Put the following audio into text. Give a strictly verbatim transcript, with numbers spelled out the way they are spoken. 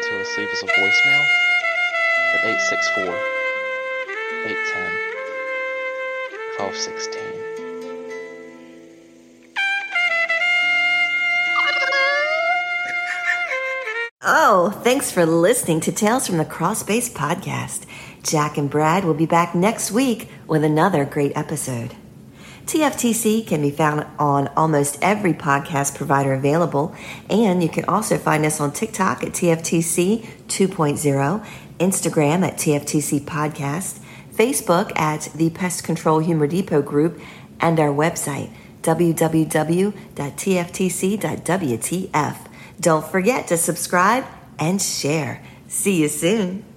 going to leave us a voicemail at eight six four, eight one zero, one two one six. Oh, thanks for listening to Tales from the Crawl Space Podcast. Jack and Brad will be back next week with another great episode. T F T C can be found on almost every podcast provider available, and you can also find us on TikTok at T F T C two point oh, Instagram at T F T C Podcast, Facebook at the Pest Control Humor Depot Group, and our website, w w w dot t f t c dot w t f. Don't forget to subscribe and share. See you soon.